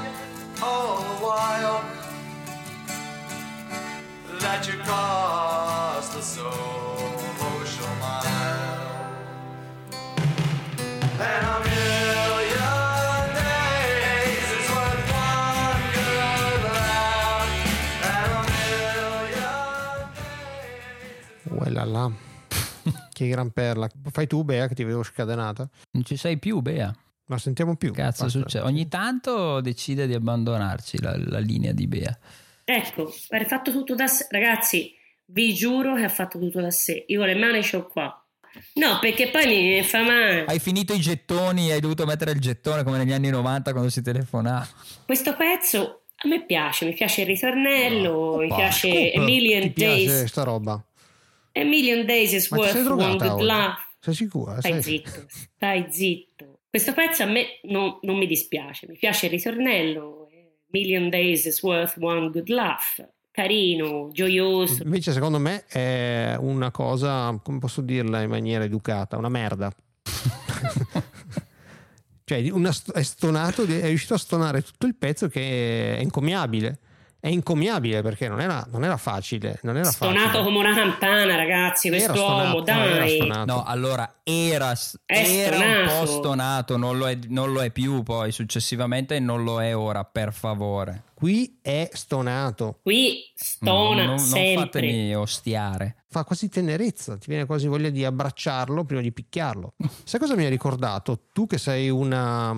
all the while that you crossed the social mile. And I'm here. Là. Che gran perla. Fai tu, Bea, che ti vedevo scatenata. Non ci sei più, Bea. Non sentiamo più. Cazzo, succede. Ogni tanto decide di abbandonarci la linea di Bea. Ecco, ha fatto tutto da sé. Ragazzi, vi giuro che ha fatto tutto da sé. Io le mani ce l'ho qua. No, perché poi mi fa male. Hai finito i gettoni, hai dovuto mettere il gettone come negli anni 90 quando si telefonava. Questo pezzo a me piace. Mi piace il ritornello, mi piace A Million Days. Mi piace sta roba. A Million Days is worth one good laugh. Sei sicura? Stai zitto. Questo pezzo a me non mi dispiace, mi piace il ritornello. Million Days is worth one good laugh. Carino, gioioso. Invece secondo me è una cosa, come posso dirla in maniera educata, una merda. Cioè è riuscito a stonare tutto il pezzo, che è encomiabile. È incommiabile, perché non era facile. Non era stonato facile. Come una campana, ragazzi. Quest'uomo, dai. Era un po' stonato, non lo è più. Poi successivamente non lo è ora, per favore. Qui è stonato. Qui stona sempre. Non fatemi ostiare. Fa quasi tenerezza, ti viene quasi voglia di abbracciarlo prima di picchiarlo. Sai cosa mi hai ricordato? Tu che sei una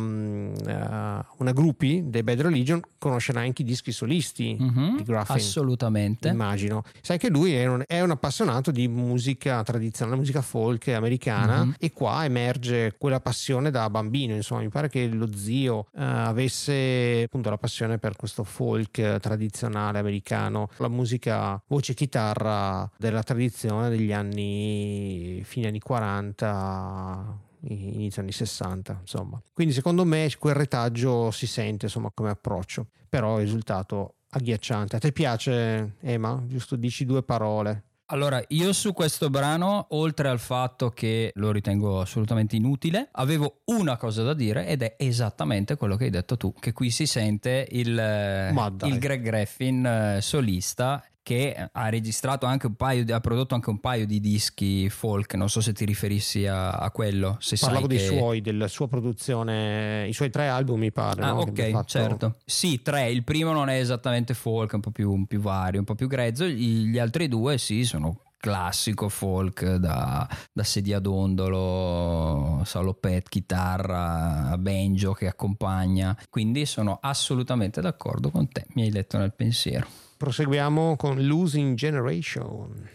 groupie dei Bad Religion, conoscerai anche i dischi solisti di Griffin. Assolutamente. Immagino. Sai che lui è un appassionato di musica tradizionale, musica folk americana, e qua emerge quella passione da bambino. Insomma, mi pare che lo zio avesse appunto la passione per questo folk tradizionale americano, la musica voce e chitarra della tradizione degli anni, fine anni 40, inizio anni 60, insomma. Quindi secondo me quel retaggio si sente, insomma, come approccio, però il risultato agghiacciante. A te piace, Emma? Giusto, dici due parole. Allora, io su questo brano, oltre al fatto che lo ritengo assolutamente inutile, avevo una cosa da dire, ed è esattamente quello che hai detto tu, che qui si sente il Greg Graffin solista, che ha registrato anche ha prodotto anche un paio di dischi folk. Non so se ti riferissi a quello. Se parlavo della sua produzione, i suoi 3 album, mi pare. Ah, no? Ok, fatto... certo. Sì, 3. Il primo non è esattamente folk, è un po' più vario, un po' più grezzo. Gli altri 2, sì, sono classico folk da sedia d'ondolo, salopette, chitarra, banjo che accompagna. Quindi sono assolutamente d'accordo con te, mi hai letto nel pensiero. Proseguiamo con Losing Generation.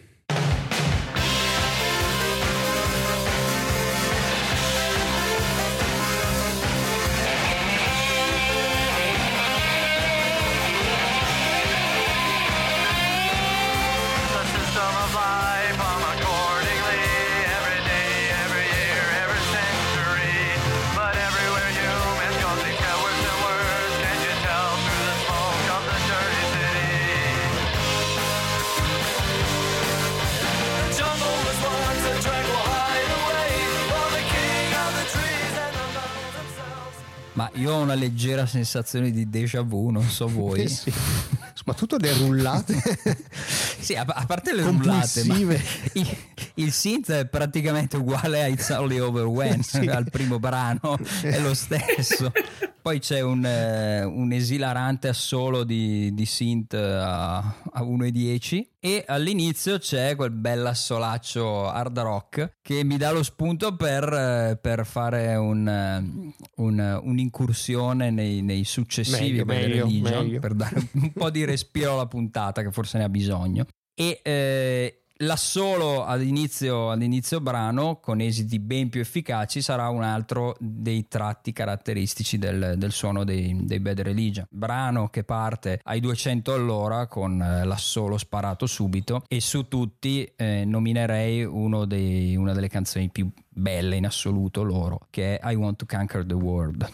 Ma io ho una leggera sensazione di déjà vu, non so voi. Sì. Soprattutto le rullate. Sì, a parte le rullate, ma il synth è praticamente uguale a It's Only Over When, sì, al primo brano, è lo stesso. Poi c'è un esilarante assolo di synth a 1,10 e all'inizio c'è quel bell'assolaccio hard rock che mi dà lo spunto per fare un'incursione nei successivi meglio. Per dare un po' di respiro alla puntata che forse ne ha bisogno. E l'assolo all'inizio brano, con esiti ben più efficaci, sarà un altro dei tratti caratteristici del suono dei Bad Religion. Brano che parte ai 200 all'ora con l'assolo sparato subito, e su tutti nominerei una delle canzoni più belle in assoluto loro, che è I Want to Conquer the World.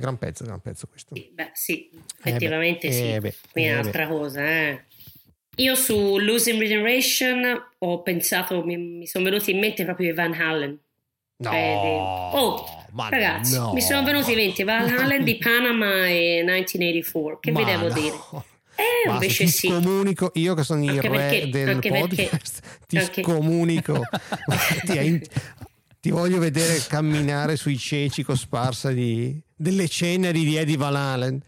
Gran pezzo questo. Beh, sì, effettivamente qui è un'altra cosa, eh. Io su Losing Generation ho pensato, mi sono venuti in mente proprio i Van Halen. No, ragazzi, no, mi sono venuti in mente Van Halen di Panama e 1984, che vi devo dire? Invece ti scomunico io che sono il re del podcast, ti scomunico. Ti voglio vedere camminare sui ceci cosparsa delle ceneri di Eddie Van Halen.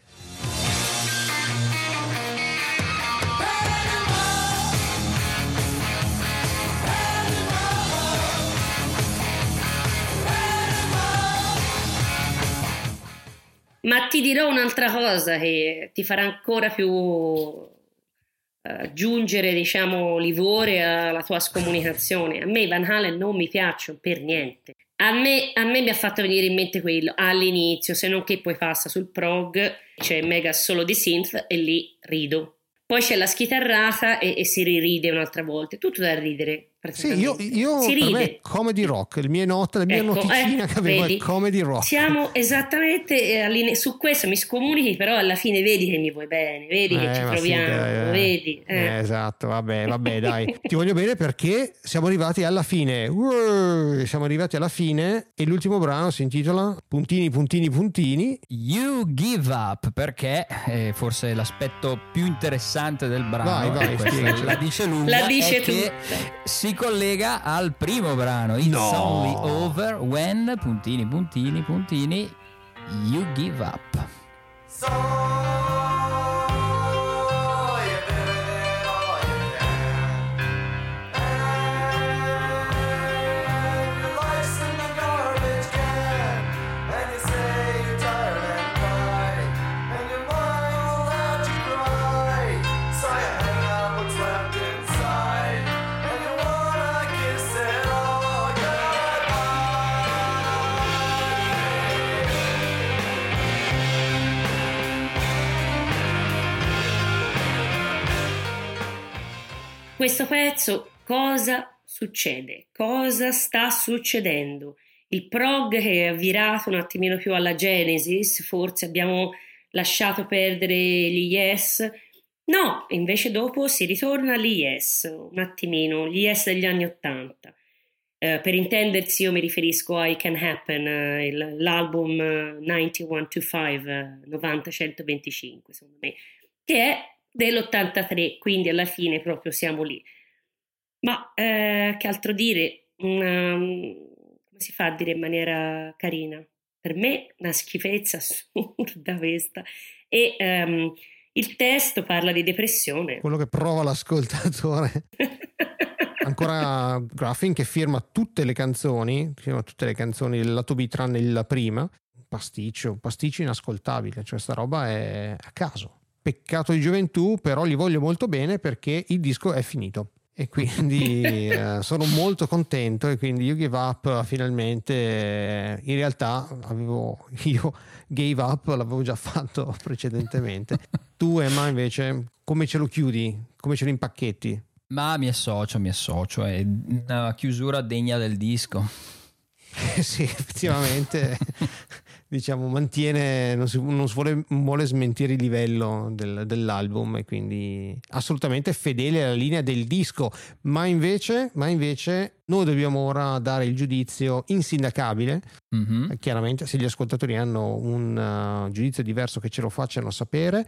Ma ti dirò un'altra cosa che ti farà ancora più aggiungere, diciamo, livore alla tua scomunicazione. A me Van Halen non mi piacciono per niente. A me mi ha fatto venire in mente quello all'inizio, se non che poi passa sul prog, c'è mega solo di synth e lì rido. Poi c'è la schitarrata e si riride un'altra volta, tutto da ridere. Sì, io si ride. Per me comedy rock, la mia noticina che avevo è comedy rock. Siamo esattamente su questo, mi scomunichi, però alla fine vedi che mi vuoi bene, vedi che ci troviamo, vedi. Esatto, vabbè, dai. Ti voglio bene perché siamo arrivati alla fine. E l'ultimo brano si intitola ... You Give Up, perché forse l'aspetto più interessante del brano, vai, la dice lunga, la dice tu. Che si collega al primo brano, It's Only Over When ... You Give Up. Questo pezzo, cosa succede? Cosa sta succedendo? Il prog che è virato un attimino più alla Genesis, forse abbiamo lasciato perdere gli Yes. No, invece dopo si ritorna agli Yes, un attimino, gli Yes degli anni '80. Per intendersi, io mi riferisco a I Can Happen, l'album 9125, 90-125, secondo me, che è dell'83, quindi alla fine proprio siamo lì. Ma che altro dire, come si fa a dire in maniera carina? Per me una schifezza assurda questa. E il testo parla di depressione. Quello che prova l'ascoltatore. Ancora Graffin che firma tutte le canzoni, del lato B tranne la prima. Pasticcio inascoltabile, cioè sta roba è a caso. Peccato di gioventù, però li voglio molto bene perché il disco è finito. E quindi sono molto contento, e quindi You Gave Up finalmente, in realtà io Gave Up l'avevo già fatto precedentemente. Tu Emma invece come ce lo chiudi? Come ce lo impacchetti? Ma mi associo, è una chiusura degna del disco. Sì, effettivamente. Diciamo mantiene, non vuole smentire il livello dell'album, e quindi assolutamente fedele alla linea del disco. Ma invece noi dobbiamo ora dare il giudizio insindacabile. Mm-hmm. Chiaramente se gli ascoltatori hanno un giudizio diverso che ce lo facciano sapere.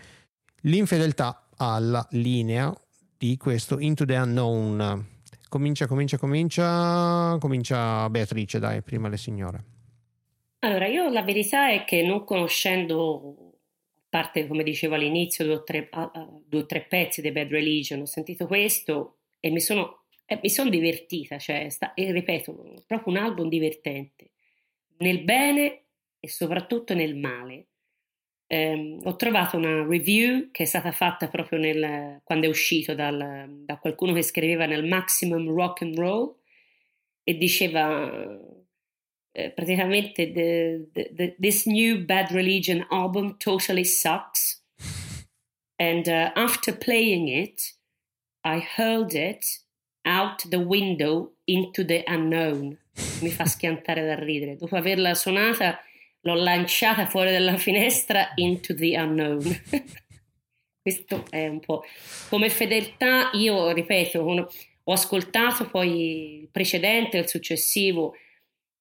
L'infedeltà alla linea di questo Into the Unknown. Comincia Beatrice, dai, prima le signore. Allora, io la verità è che non conoscendo, a parte come dicevo all'inizio, due o tre pezzi dei Bad Religion, ho sentito questo e mi sono divertita, e ripeto, proprio un album divertente, nel bene e soprattutto nel male. Ho trovato una review che è stata fatta proprio quando è uscito da qualcuno che scriveva nel Maximum Rock and Roll e diceva... praticamente this new Bad Religion album totally sucks, and after playing it I hurled it out the window into the unknown. Mi fa schiantare da ridere. Dopo averla suonata l'ho lanciata fuori dalla finestra into the unknown. Questo è un po' come fedeltà. Io ripeto, ho ascoltato poi il precedente e il successivo.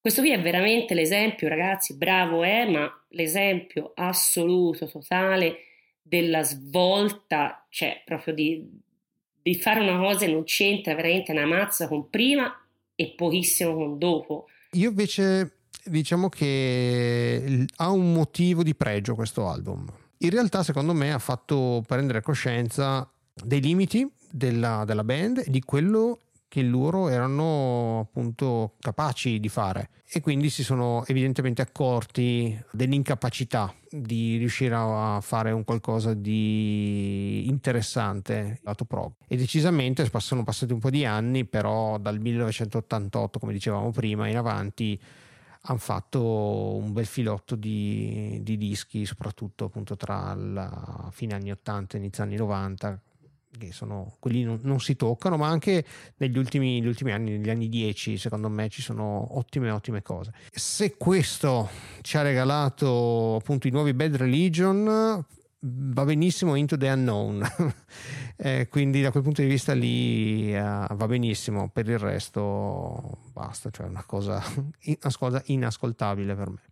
Questo qui è veramente l'esempio, ragazzi, bravo ma l'esempio assoluto, totale, della svolta, cioè proprio di fare una cosa e non c'entra veramente una mazza con prima e pochissimo con dopo. Io invece diciamo che ha un motivo di pregio questo album. In realtà secondo me ha fatto prendere coscienza dei limiti della band e di quello che loro erano appunto capaci di fare, e quindi si sono evidentemente accorti dell'incapacità di riuscire a fare un qualcosa di interessante lato prog. E decisamente sono passati un po' di anni, però dal 1988, come dicevamo prima, in avanti hanno fatto un bel filotto di dischi, soprattutto appunto tra la fine anni 80 e inizio anni 90, che sono quelli non si toccano, ma anche negli ultimi anni, negli anni 10, secondo me ci sono ottime cose. Se questo ci ha regalato appunto i nuovi Bad Religion, va benissimo Into the Unknown. Quindi da quel punto di vista lì va benissimo. Per il resto basta, cioè una cosa inascoltabile per me.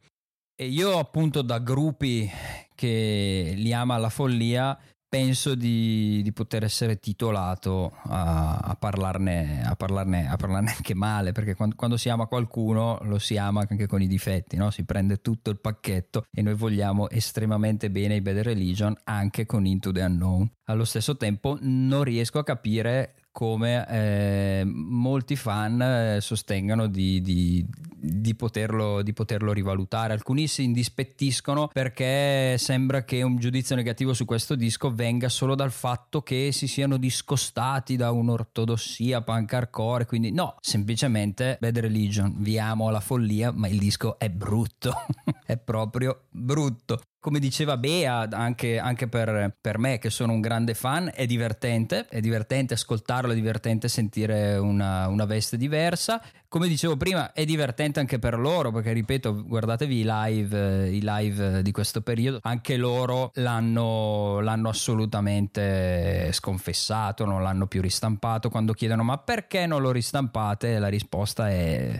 E io appunto, da gruppi che li ama alla follia, penso di poter essere titolato a parlarne anche male, perché quando si ama qualcuno lo si ama anche con i difetti, no? Si prende tutto il pacchetto, e noi vogliamo estremamente bene i Bad Religion anche con Into the Unknown. Allo stesso tempo non riesco a capire come molti fan sostengano di poterlo rivalutare. Alcuni si indispettiscono perché sembra che un giudizio negativo su questo disco venga solo dal fatto che si siano discostati da un'ortodossia punk hardcore, quindi no, semplicemente Bad Religion, vi amo alla follia, ma il disco è brutto. È proprio brutto. Come diceva Bea, anche per me che sono un grande fan, è divertente ascoltarlo, è divertente sentire una veste diversa. Come dicevo prima, è divertente anche per loro, perché ripeto, guardatevi i live di questo periodo, anche loro l'hanno assolutamente sconfessato, non l'hanno più ristampato. Quando chiedono ma perché non lo ristampate, la risposta è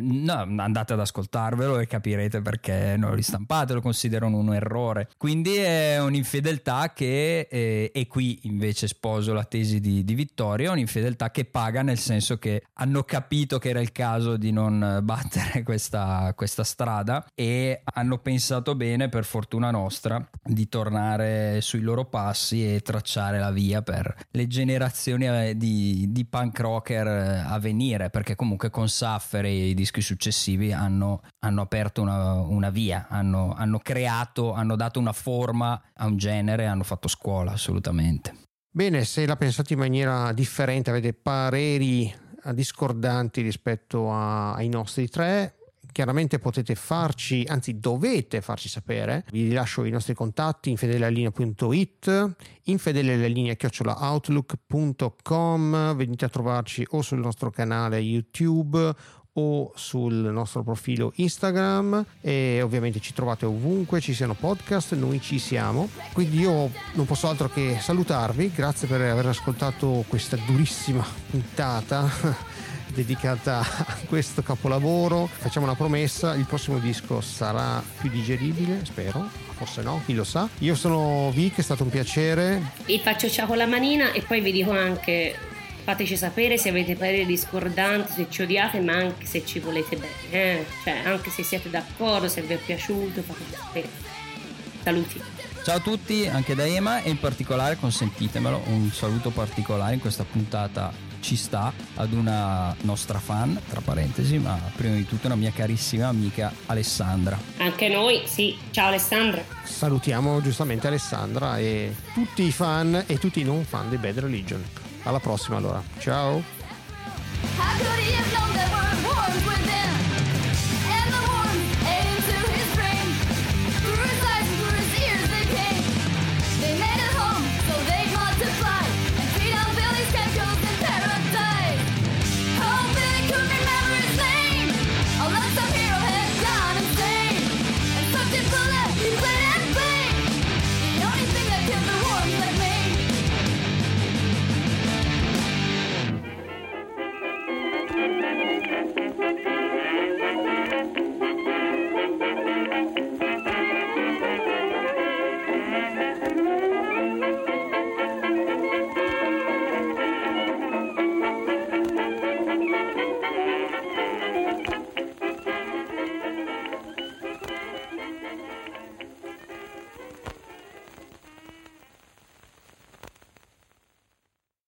no, andate ad ascoltarvelo e capirete perché non lo ristampate, lo considerano un errore, quindi è un'infedeltà che e qui invece sposo la tesi di Vittorio, è un'infedeltà che paga, nel senso che hanno capito che era il caso di non battere questa strada e hanno pensato bene, per fortuna nostra, di tornare sui loro passi e tracciare la via per le generazioni di punk rocker a venire, perché comunque con Suffer e i dischi successivi hanno aperto una via, hanno creato, hanno dato una forma a un genere, hanno fatto scuola assolutamente. Bene, se la pensate in maniera differente, avete pareri discordanti rispetto ai nostri tre, chiaramente potete farci, anzi dovete farci sapere. Vi lascio i nostri contatti: infedelealinea.it, infedelealinea@outlook.com. venite a trovarci o sul nostro canale YouTube o sul nostro profilo Instagram, e ovviamente ci trovate ovunque ci siano podcast, noi ci siamo. Quindi io non posso altro che salutarvi, grazie per aver ascoltato questa durissima puntata dedicata a questo capolavoro. Facciamo una promessa: il prossimo disco sarà più digeribile, spero, forse no, chi lo sa. Io sono Vic, è stato un piacere. Vi faccio ciao con la manina, e poi vi dico anche: fateci sapere se avete pareri discordanti, se ci odiate, ma anche se ci volete bene, cioè anche se siete d'accordo, se vi è piaciuto, fateci sapere. Saluti. Ciao a tutti, anche da Ema, e in particolare consentitemelo un saluto particolare in questa puntata, ci sta, ad una nostra fan, tra parentesi, ma prima di tutto una mia carissima amica Alessandra. Anche noi, sì, ciao Alessandra. Salutiamo giustamente Alessandra e tutti i fan e tutti i non fan di Bad Religion. Alla prossima allora, ciao.